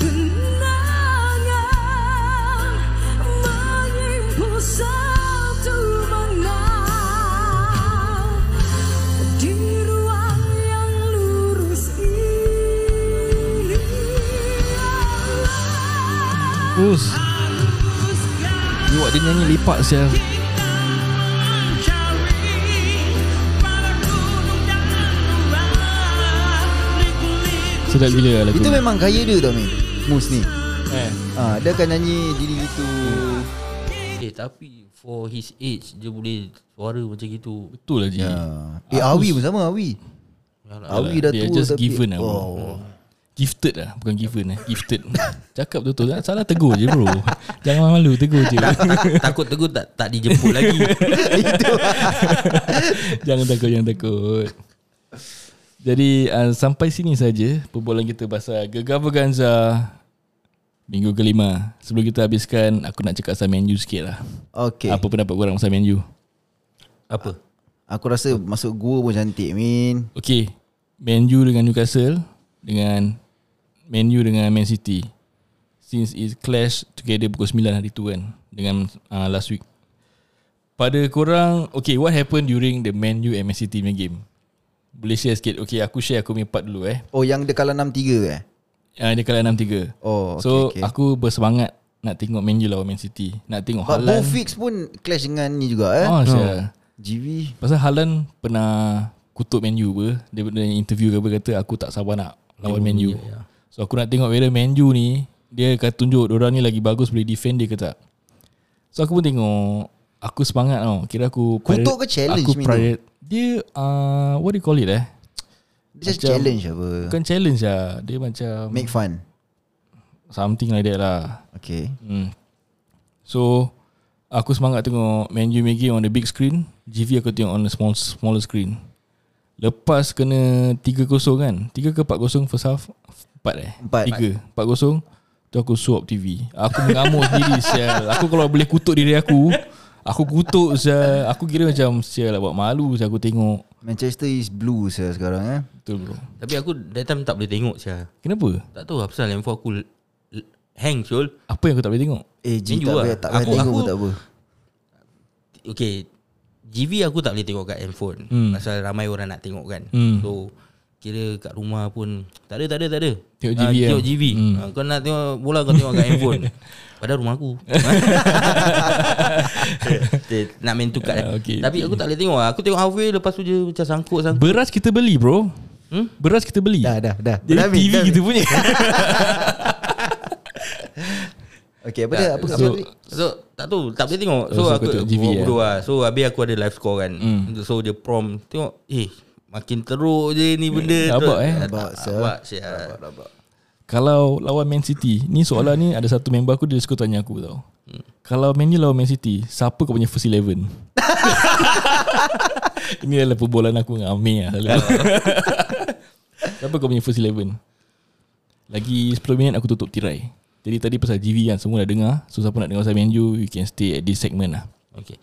kenangan mengimpul satu menang di ruang yang lurus ini. Us. Buat dia nyanyi lipat sial. Sedap gila lagu. Itu memang gaya dia tau ni, Mus ni. Eh. Ha, dia akan nyanyi diri gitu. Eh tapi for his age dia boleh suara macam gitu. Betul lah dia. Ya. Eh Awi pun sama Awi. Yalah, Awi dah tua just tapi given lah, oh. Gifted lah, bukan given lah, gifted. Cakap betul, salah tegur je bro. Jangan malu, tegur je. tak, tak, takut tegur tak tak dijemput lagi. Jangan takut, jangan takut. Jadi uh, sampai sini saja perbualan kita pasal Gegar Verganza minggu kelima. Sebelum kita habiskan, aku nak cakap pasal Man U sikit lah. Okay. Apa pendapat korang pasal Man U? Apa? Aku rasa masuk gua pun cantik, Min. Okay, Man U dengan Newcastle, dengan Man U dengan Man City, since it clash together pukul sembilan hari tu kan, dengan uh, last week. Pada korang, okay, what happened during the Man U and Man City punya game? Boleh share sikit? Okay, aku share aku punya part dulu eh. Oh, yang dia kalah enam tiga eh? Uh, dia kalah enam tiga. Oh, okay, so okay, aku bersemangat nak tengok Man U lawan Man City. Nak tengok but Haaland. But Bofix pun clash dengan ni juga eh? Oh, saya G V. Pasal Haaland pernah kutuk Man U apa, dia pernah interview ke apa, kata aku tak sabar nak lawan Man U. Yeah. So aku nak tengok whether Man U ni dia akan tunjuk diorang ni lagi bagus boleh defend dia ke tak. So aku pun tengok, aku semangat tau. Kira aku kutuk ke challenge aku prior, dia uh, what do you call it eh? Dia macam challenge apa? Bukan challenge lah, dia macam make fun, something like that lah. Okay. Hmm. So aku semangat tengok Man U making on the big screen, G V aku tengok on the small smaller screen. Lepas kena tiga kosong kan, tiga ke empat kosong first half? Empat eh? Empat tiga, empat kosong. Tu aku swap T V. Aku mengamuk diri sial. Aku kalau boleh kutuk diri aku, aku kutuk sial. Aku kira macam sial lah, buat malu sial. Aku tengok Manchester is blue sial sekarang eh. Betul bro. Tapi aku that time tak boleh tengok sial. Kenapa? Tak tahu apa pasal info aku hang sial. Apa yang aku tak boleh tengok? Eh G, tak boleh tak boleh tengok tak apa. Okay, G V aku tak boleh tengok kat handphone, hmm. pasal ramai orang nak tengok kan, hmm. So kira kat rumah pun Tak ada tak ada tak ada tengok G V, ha, tengok G V. Hmm. Ha, kau nak tengok bola kau tengok kat handphone. Padahal rumah aku nak main tukar uh, okay. Tapi aku tak boleh tengok. Aku tengok halfway, lepas tu je macam sangkut-sangkut. Beras kita beli bro, hmm? Beras kita beli. Dah dah dah. Jadi dah, T V dah, kita dah punya. Okay, apa dia? Apa so, apa so tak tahu, tak boleh tengok. So aku bodoh lah. So habis aku ada live score kan. Mm. So dia prompt tengok, eh makin teruk je ni benda. Rabak eh. Rabak sial. Kalau lawan Man City, ni soalan ni ada satu member aku dia suka tanya aku tau. Hmm. Kalau Man U lawan Man City, siapa kau punya first eleven? Ini adalah perbualan aku dengan Amir lah. Siapa kau punya first eleven? Lagi sepuluh minit aku tutup tirai. Jadi tadi pasal G V kan, semua dah dengar. So siapa nak dengar pasal Man U, you can stay at this segment lah. Okay.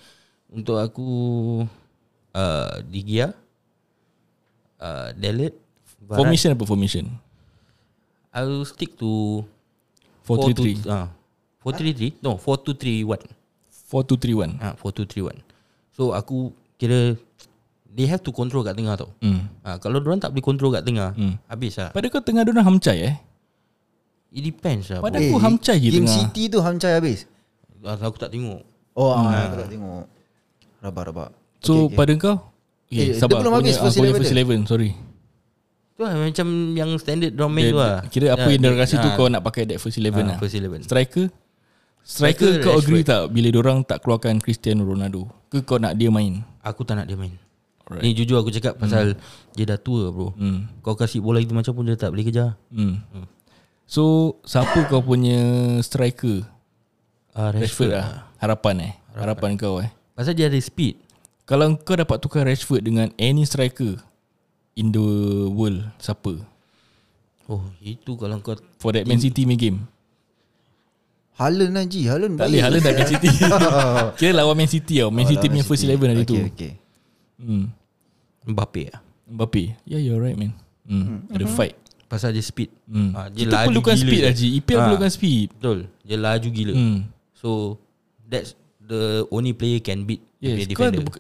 Untuk aku uh, Di Gia uh, Delete Barat. Formation apa formation? I'll stick to four three three. four three three No, four two three one. four two three one uh, four two three one. So aku kira they have to control kat tengah tau. mm. uh, Kalau diorang tak boleh control kat tengah, mm. habis lah. Pada kau tengah diorang hamcai eh. It depends lah. Pada aku eh, hamcai je tengah. Game City tu hamcai habis. Aku tak tengok. Oh, hmm. aku tak tengok. Rabak-rabak. So okay, pada okay. kau okay, eh, sabar. Dia belum habis first eleven. First eleven, sorry. Tu lah, macam yang standard drum man tu lah. Kira apa yang dia kasi tu kau nak pakai that first eleven lah. First eleven. Striker? Striker kau agree tak bila diorang tak keluarkan Cristiano Ronaldo? Ke kau nak dia main? Aku tak nak dia main. right. Ni jujur aku cakap pasal mm. dia dah tua bro. mm. Kau kasih bola itu macam pun dia tak boleh kejar. mm. Mm. So siapa kau punya striker? uh, Rashford, Rashford lah. Harapan eh Harapan, Harapan kau eh, pasal dia ada speed. Kalau kau dapat tukar Rashford dengan any striker in the world, siapa? Oh, itu kalau kau for that Man City main game, Haaland lah Ji. Haaland tak boleh, Haaland dah Man City. Kira lawan Man City tau. Man oh, City punya first eleven hari okay, tu okay. Hmm. Mbappe lah. Mbappe. Yeah, you're right man. hmm. Ada mm-hmm. fight pasal dia speed. hmm. ha, dia kita perlukan gila. Speed lah Ji. E P L ha. perlukan speed. Betul. Dia laju gila. hmm. So that's the only player can beat. Yes, dia,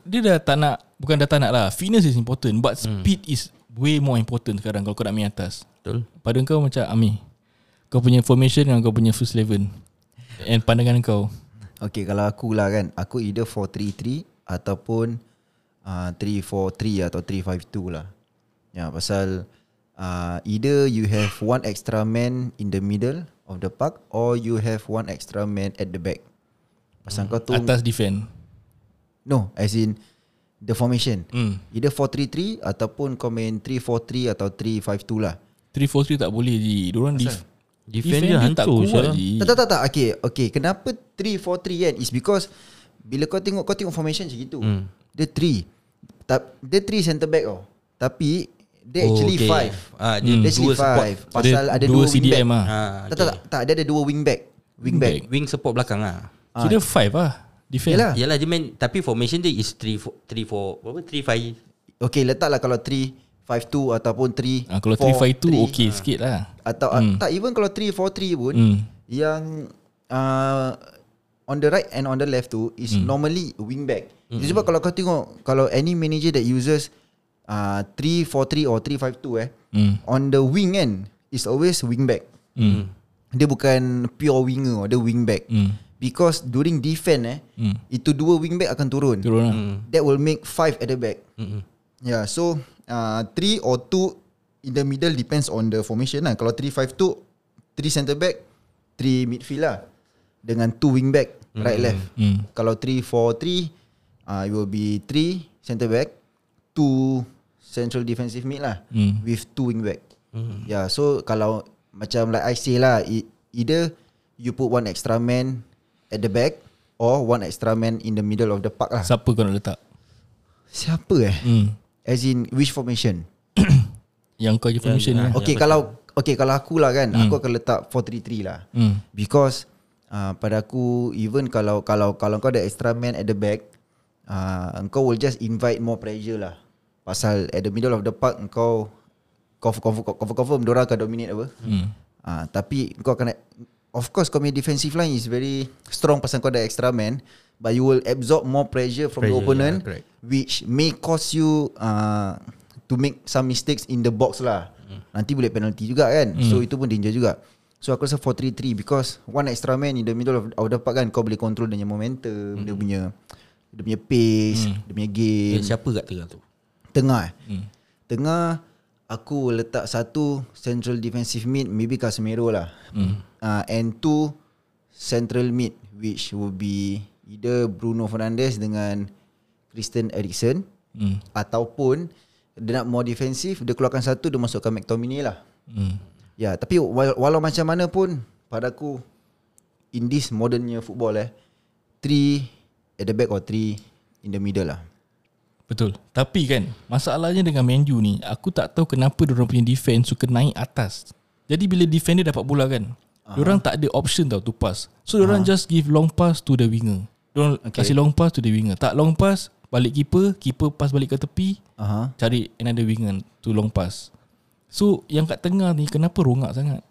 dia dah tak nak. Bukan dah tak nak lah, fitness is important, but speed hmm. is way more important sekarang kalau kau nak main atas. Betul. Pada kau macam Amir, kau punya formation dan kau punya first eleven and pandangan kau. Okay, kalau aku lah kan, aku either four three three ataupun uh, three four three atau three five two lah. Ya, pasal uh, either you have one extra man in the middle of the park or you have one extra man at the back. Pasal hmm. kau tu atas defend. No, as in the formation. Mm. Either four three three ataupun kau main three four three atau three five two lah. three four three tak boleh Ji. Diorang dif- defend dia tak kuat Ji. Tak tak tak. Okay, okay. Kenapa three four three kan? It's because bila kau tengok kau tengok formation macam gitu. Mm. Dia three. Dia three centre back tau. Tapi dia oh, actually five. Okay. Ah, dia mm. actually five. Pasal dia ada dua C D M ah. Ha, tak, okay. tak tak tak. Dia ada dua wing back. Wing back. Wing, wing support belakang ah. So dia five ah. Defend. Yalah. Yalah dia main. Tapi formation dia is three four three four berapa? three five. Okay, letaklah kalau three five two ataupun three ha, kalau three five two okay ha. sikit lah. Atau hmm. tak, even kalau three four three pun hmm. yang uh, on the right and on the left tu is hmm. normally wing back. hmm. Sebab kalau kau tengok, kalau any manager that uses three four three or three five two eh, hmm. on the wing kan, is always wing back. hmm. Dia bukan pure winger, dia wing back. hmm. Because during defend eh, mm. itu dua wing back akan turun. Turun lah. mm. That will make five at the back. Mm-hmm. Yeah, so uh, three or two in the middle depends on the formation lah. Kalau three five two, three centre back, three midfield lah dengan two wing back, mm. right left. Mm. Kalau three four three, ah it will be three centre back, two central defensive mid lah, mm. with two wing back. Mm. Yeah, so kalau macam like I say lah, either you put one extra man at the back or one extra man in the middle of the park lah. Siapa kau nak letak? Siapa eh? Mm. As in which formation? Yang kau je formation yeah, lah. Okay, yeah, kalau okay kalau aku lah kan, mm. aku akan letak four three three lah. Mm. Because uh, pada aku even kalau kalau kalau kau ada extra man at the back, uh, engkau will just invite more pressure lah. Pasal at the middle of the park engkau confirm confirm confirm dorang akan dominate apa. Mm. Uh, tapi engkau akan, of course kau punya defensive line is very strong pasal kau ada extra man, but you will absorb more pressure from pressure, the opponent yeah, which may cause you uh, to make some mistakes in the box lah. mm. Nanti boleh penalty juga kan. mm. So itu pun danger juga. So aku rasa four three three because one extra man in the middle of, of the park kan, kau boleh control dia punya momentum, mm. dia punya dia punya pace, mm. dia punya game. Dia siapa kat tengah tu? Tengah mm. Tengah aku letak satu central defensive mid, maybe Casemiro lah. mm. uh, And two central mid, which would be either Bruno Fernandes dengan Christian Eriksen, mm. ataupun dia nak more defensive, dia keluarkan satu, dia masukkan McTominay lah. mm. Ya, yeah, tapi walau macam mana pun, pada aku in this modernnya football eh, three at the back or three in the middle lah. Betul. Tapi kan masalahnya dengan Man U ni, aku tak tahu kenapa diorang punya defense suka naik atas. Jadi bila defender dapat bola kan, uh-huh. diorang tak ada option tau to pass. So diorang uh-huh. just give long pass to the winger. Diorang okay. kasih long pass to the winger. Tak long pass, balik keeper, keeper pass balik ke tepi, uh-huh. cari another winger to long pass. So yang kat tengah ni kenapa rongak sangat?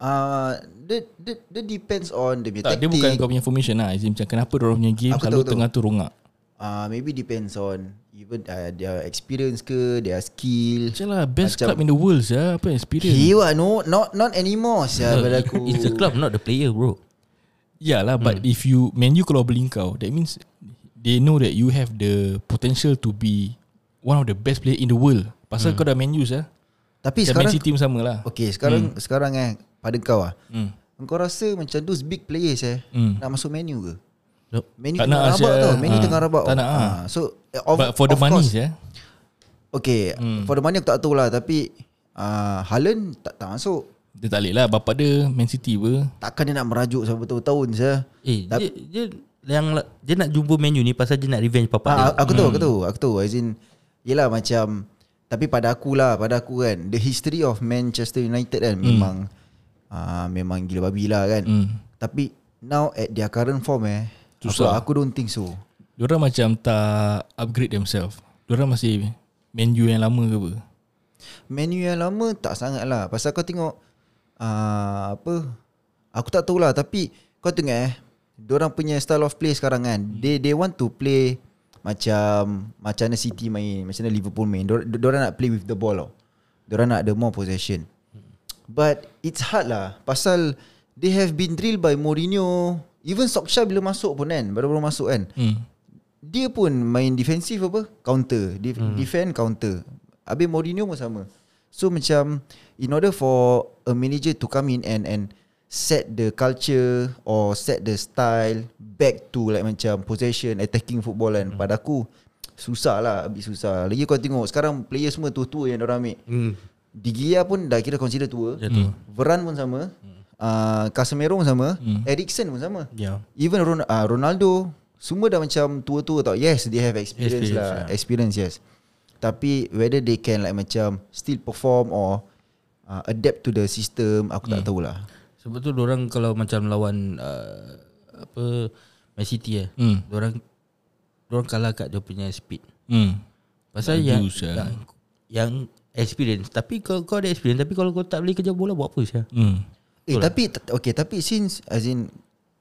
Uh, dia, dia, dia depends on the tak, taktik. Dia bukan kau punya formation lah. Izin macam kenapa diorang punya game aku selalu tahu, tengah tahu. tu rongak. Uh, maybe depends on even uh, their experience ke, their skill. Macam best macam club in the world ya, apa experience? Hiwa no, not not anymore ya no, pada aku. It's the club, not the player, bro. Yalah, hmm. but if you Man U kalau beli kau, that means they know that you have the potential to be one of the best player in the world. Pasal hmm. kau dah Man U ya. Tapi macam sekarang Man City sama lah. Okay, sekarang hmm. sekarang eh pada kau ah. Hmm. Engkau rasa macam those big players eh hmm. nak masuk Man U ke? Nope. Many tak tengah rabak tau. Many ha, tengah rabak. Ha. So of, but for the money je. Okay, hmm. for the money aku tak tahu lah. Tapi uh, Haaland tak, tak masuk. Dia tak boleh lah. Bapak dia Man City apa. Takkan dia nak merajuk sampai bertahun-tahun je. Eh, dia, dia yang dia nak jumpa Man U ni pasal dia nak revenge bapak ha, dia. Aku tahu, hmm. aku tahu, aku tahu. As in, yelah macam, tapi pada aku lah, pada aku kan, the history of Manchester United kan, hmm. memang uh, memang gila babi lah kan. Hmm. Tapi now at their current form eh, susah. Aku, aku don't think so. Diorang macam tak upgrade themselves. Diorang masih Man U yang lama ke apa? Man U yang lama tak sangat lah. Pasal kau tengok uh, apa, aku tak tahu lah. Tapi kau tengok eh, diorang punya style of play sekarang kan, They they want to play Macam Macam mana City main, macam mana Liverpool main. Diorang, diorang nak play with the ball tau. Diorang nak ada more possession. But it's hard lah, pasal they have been drilled by Mourinho. Even Solskjaer bila masuk pun kan, baru-baru masuk kan, hmm. dia pun main defensif apa, counter, Def- hmm. defend counter. Habis Mourinho pun sama. So macam in order for a manager to come in and and set the culture or set the style back to like macam possession, attacking football kan, hmm. pada aku susah lah, habis susah. Lagi kau tengok sekarang player semua tua-tua yang diorang ambil. hmm. Di Gea pun dah kira consider tua. hmm. Varane pun sama, uh, Casemiro pun sama, hmm. Eriksen pun sama, yeah. Even Ron- uh, Ronaldo semua dah macam tua-tua tau. Yes, they have experience, experience lah, yeah. Experience, yes. Tapi whether they can like macam still perform or uh, adapt to the system, aku yeah. tak tahulah. Sebab tu diorang kalau macam lawan uh, apa Man City eh, mm. diorang diorang kalah kat dia punya speed. mm. Pasal yang, yang yang experience. Tapi kau, kau ada experience, tapi kalau kau tak boleh kerja bola, buat apa sia? mm. Eh, tapi okay, tapi since as in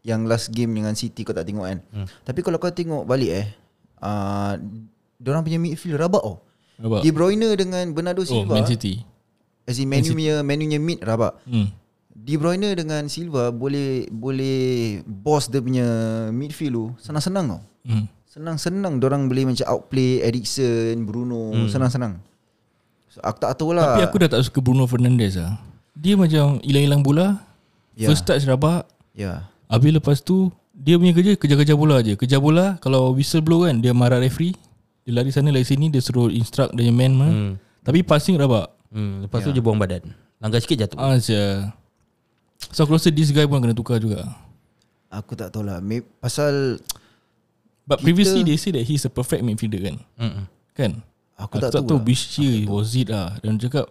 yang last game dengan City kau tak tengok kan, hmm. tapi kalau kau tengok balik eh, uh, diorang punya midfield rabak oh. Rabak. De Bruyne dengan Bernardo Silva, oh, Man City. As in Man City. Menunya mid rabak. hmm. De Bruyne dengan Silva boleh boleh boss dia punya midfield tu senang-senang tau. hmm. Senang-senang diorang boleh macam outplay Eriksen, Bruno, hmm. senang-senang. So, aku tak tahu lah. Tapi aku dah tak suka Bruno Fernandes lah. Dia macam hilang-hilang bola, yeah. first touch rabak, yeah. habis lepas tu dia punya kerja kejar-kejar bola je. Kejar bola, kalau whistle blow kan, dia marah referee, dia lari sana lari sini, dia suruh instruct dia man mah. Hmm. Tapi passing rabak. Hmm. Lepas yeah. tu dia buang badan, langgar sikit jatuh. Asyik. So aku rasa this guy pun kena tukar juga. Aku tak tahu lah. Maybe, pasal but previously they say that he's a perfect midfielder kan. Mm-hmm. Kan? Aku, aku tak, tak tahu lah. Which year was it lah. Dia cakap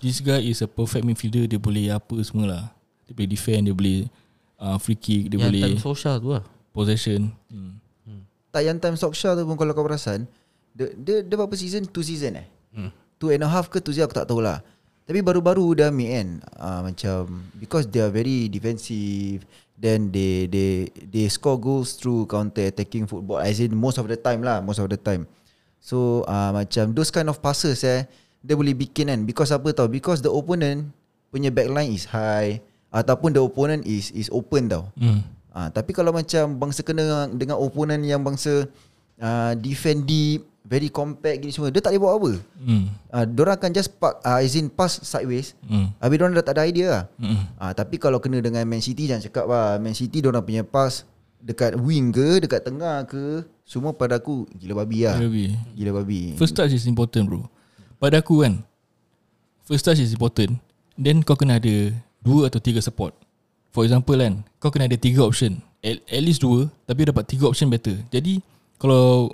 this guy is a perfect midfielder. Dia boleh apa semua lah. Dia boleh defend, dia boleh Uh, free kick, dia yang boleh time Solskjaer tu lah, possession. hmm. Hmm. Tak, yang time Solskjaer tu pun kalau kau perasan, dia, dia, dia berapa season? Two season eh? hmm. Two and a half ke two season, aku tak tahulah. Tapi baru-baru dia ambil kan, uh, macam because they are very defensive, then they they they score goals through counter attacking football, as in most of the time lah, most of the time. So uh, macam those kind of passes eh, dia boleh bikin kan. Because apa tau, because the opponent punya backline is high, ataupun the opponent is is open tau. hmm. ha, Tapi kalau macam bangsa kena dengan opponent yang bangsa uh, defend deep, very compact gini semua, dia tak boleh buat apa. hmm. ha, Diorang akan just park, uh, as in pass sideways. hmm. Habis diorang dah tak ada idea lah. hmm. ha, Tapi kalau kena dengan Man City, jangan cakap lah. Man City diorang punya pass dekat wing ke, dekat tengah ke, semua pada aku gila babi lah. Gila babi, gila babi. First touch is important bro. Pada aku kan, first touch is important. Then kau kena ada dua atau tiga support. For example kan, kau kena ada tiga option, at, at least dua, tapi dapat tiga option better. Jadi kalau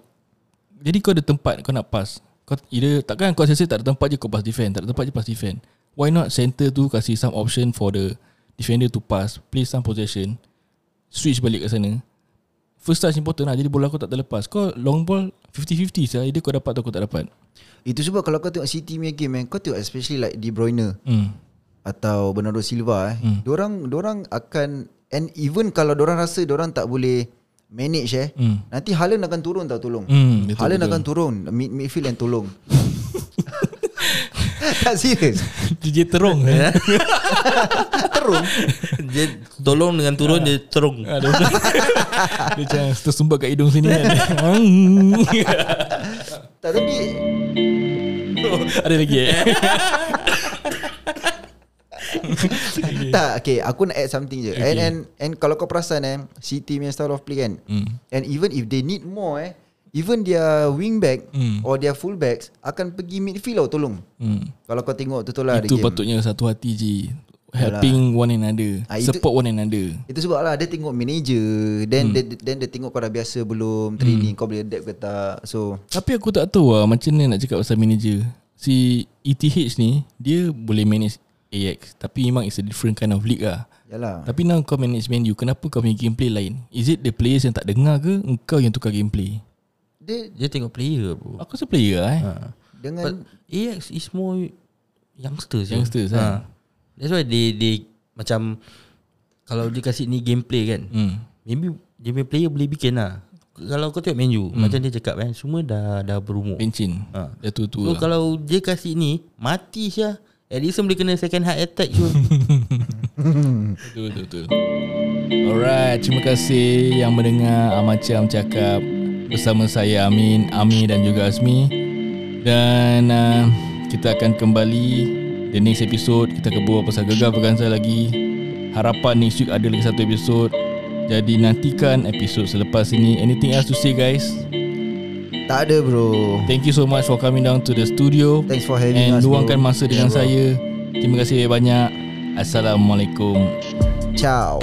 Jadi kau ada tempat kau nak pass, kau either, takkan kau asyik tak ada tempat je kau pass defend, tak ada tempat je pass defend. Why not center tu kasih some option for the defender to pass, play some possession, switch balik kat sana. First touch important lah. Jadi bola kau tak terlepas. Kau long ball fifty-fifty sahaja, either kau dapat atau kau tak dapat. Itu sebab kalau kau tengok City punya game man, kau tengok especially like De Bruyne hmm. atau Bernardo Silva eh, hmm. diorang diorang akan, and even kalau diorang rasa diorang tak boleh manage eh, hmm. nanti Haaland akan turun tau, tolong. hmm, Haaland akan turun mid midfield and tolong. Tak serius. Dia terung. Terung. Dia tolong dengan turun, ha. Dia terung. Ha, dia macam tersumbat kat hidung sini kan. Tak, tapi oh, ada lagi eh. Tak, okay, aku nak add something je, okay. And, and and kalau kau perasan eh, City punya style of play kan, mm. and even if they need more eh, even their wing back mm. or their full backs akan pergi midfield tau, tolong. mm. Kalau kau tengok tu lah, itu patutnya satu hati je, helping one another, ha, itu, support one another. Itu sebab lah dia tengok manager, then hmm. dia, then dia tengok kau dah biasa belum, training hmm. kau boleh adapt ke tak. So tapi aku tak tahu lah macam mana nak cakap pasal manager. Si E T H ni dia boleh manage A X, tapi memang it's a different kind of league lah. Yalah. Tapi now kau manage Man U, kenapa kau punya gameplay lain? Is it the players yang tak dengar ke engkau yang tukar gameplay? Dia, dia tengok player bro. Aku rasa player lah eh, ha. Dengan but A X is more youngsters, youngsters lah, ha. That's why they, they macam kalau dia kasih ni gameplay kan, mm. maybe dia punya player boleh bikin lah. Kalau kau tengok Man U, mm. macam dia cakap kan, semua dah dah berumur, pencin, ha. Dah tua-tua. So lah, kalau dia kasih ni, mati Syah Alisson boleh kena second heart attack pun. Betul-betul. Alright, terima kasih yang mendengar Amacam Cakap bersama saya Amin, Ami dan juga Azmi. Dan uh, kita akan kembali the next episode. Kita akan berbual pasal Gegar Vaganza lagi. Harapan next week ada lagi satu episode. Jadi nantikan episode selepas ini. Anything else to say guys? Tak ada bro. Thank you so much for coming down to the studio. Thanks for having and us. And luangkan bro. masa dengan yeah, saya. Terima kasih banyak. Assalamualaikum. Ciao.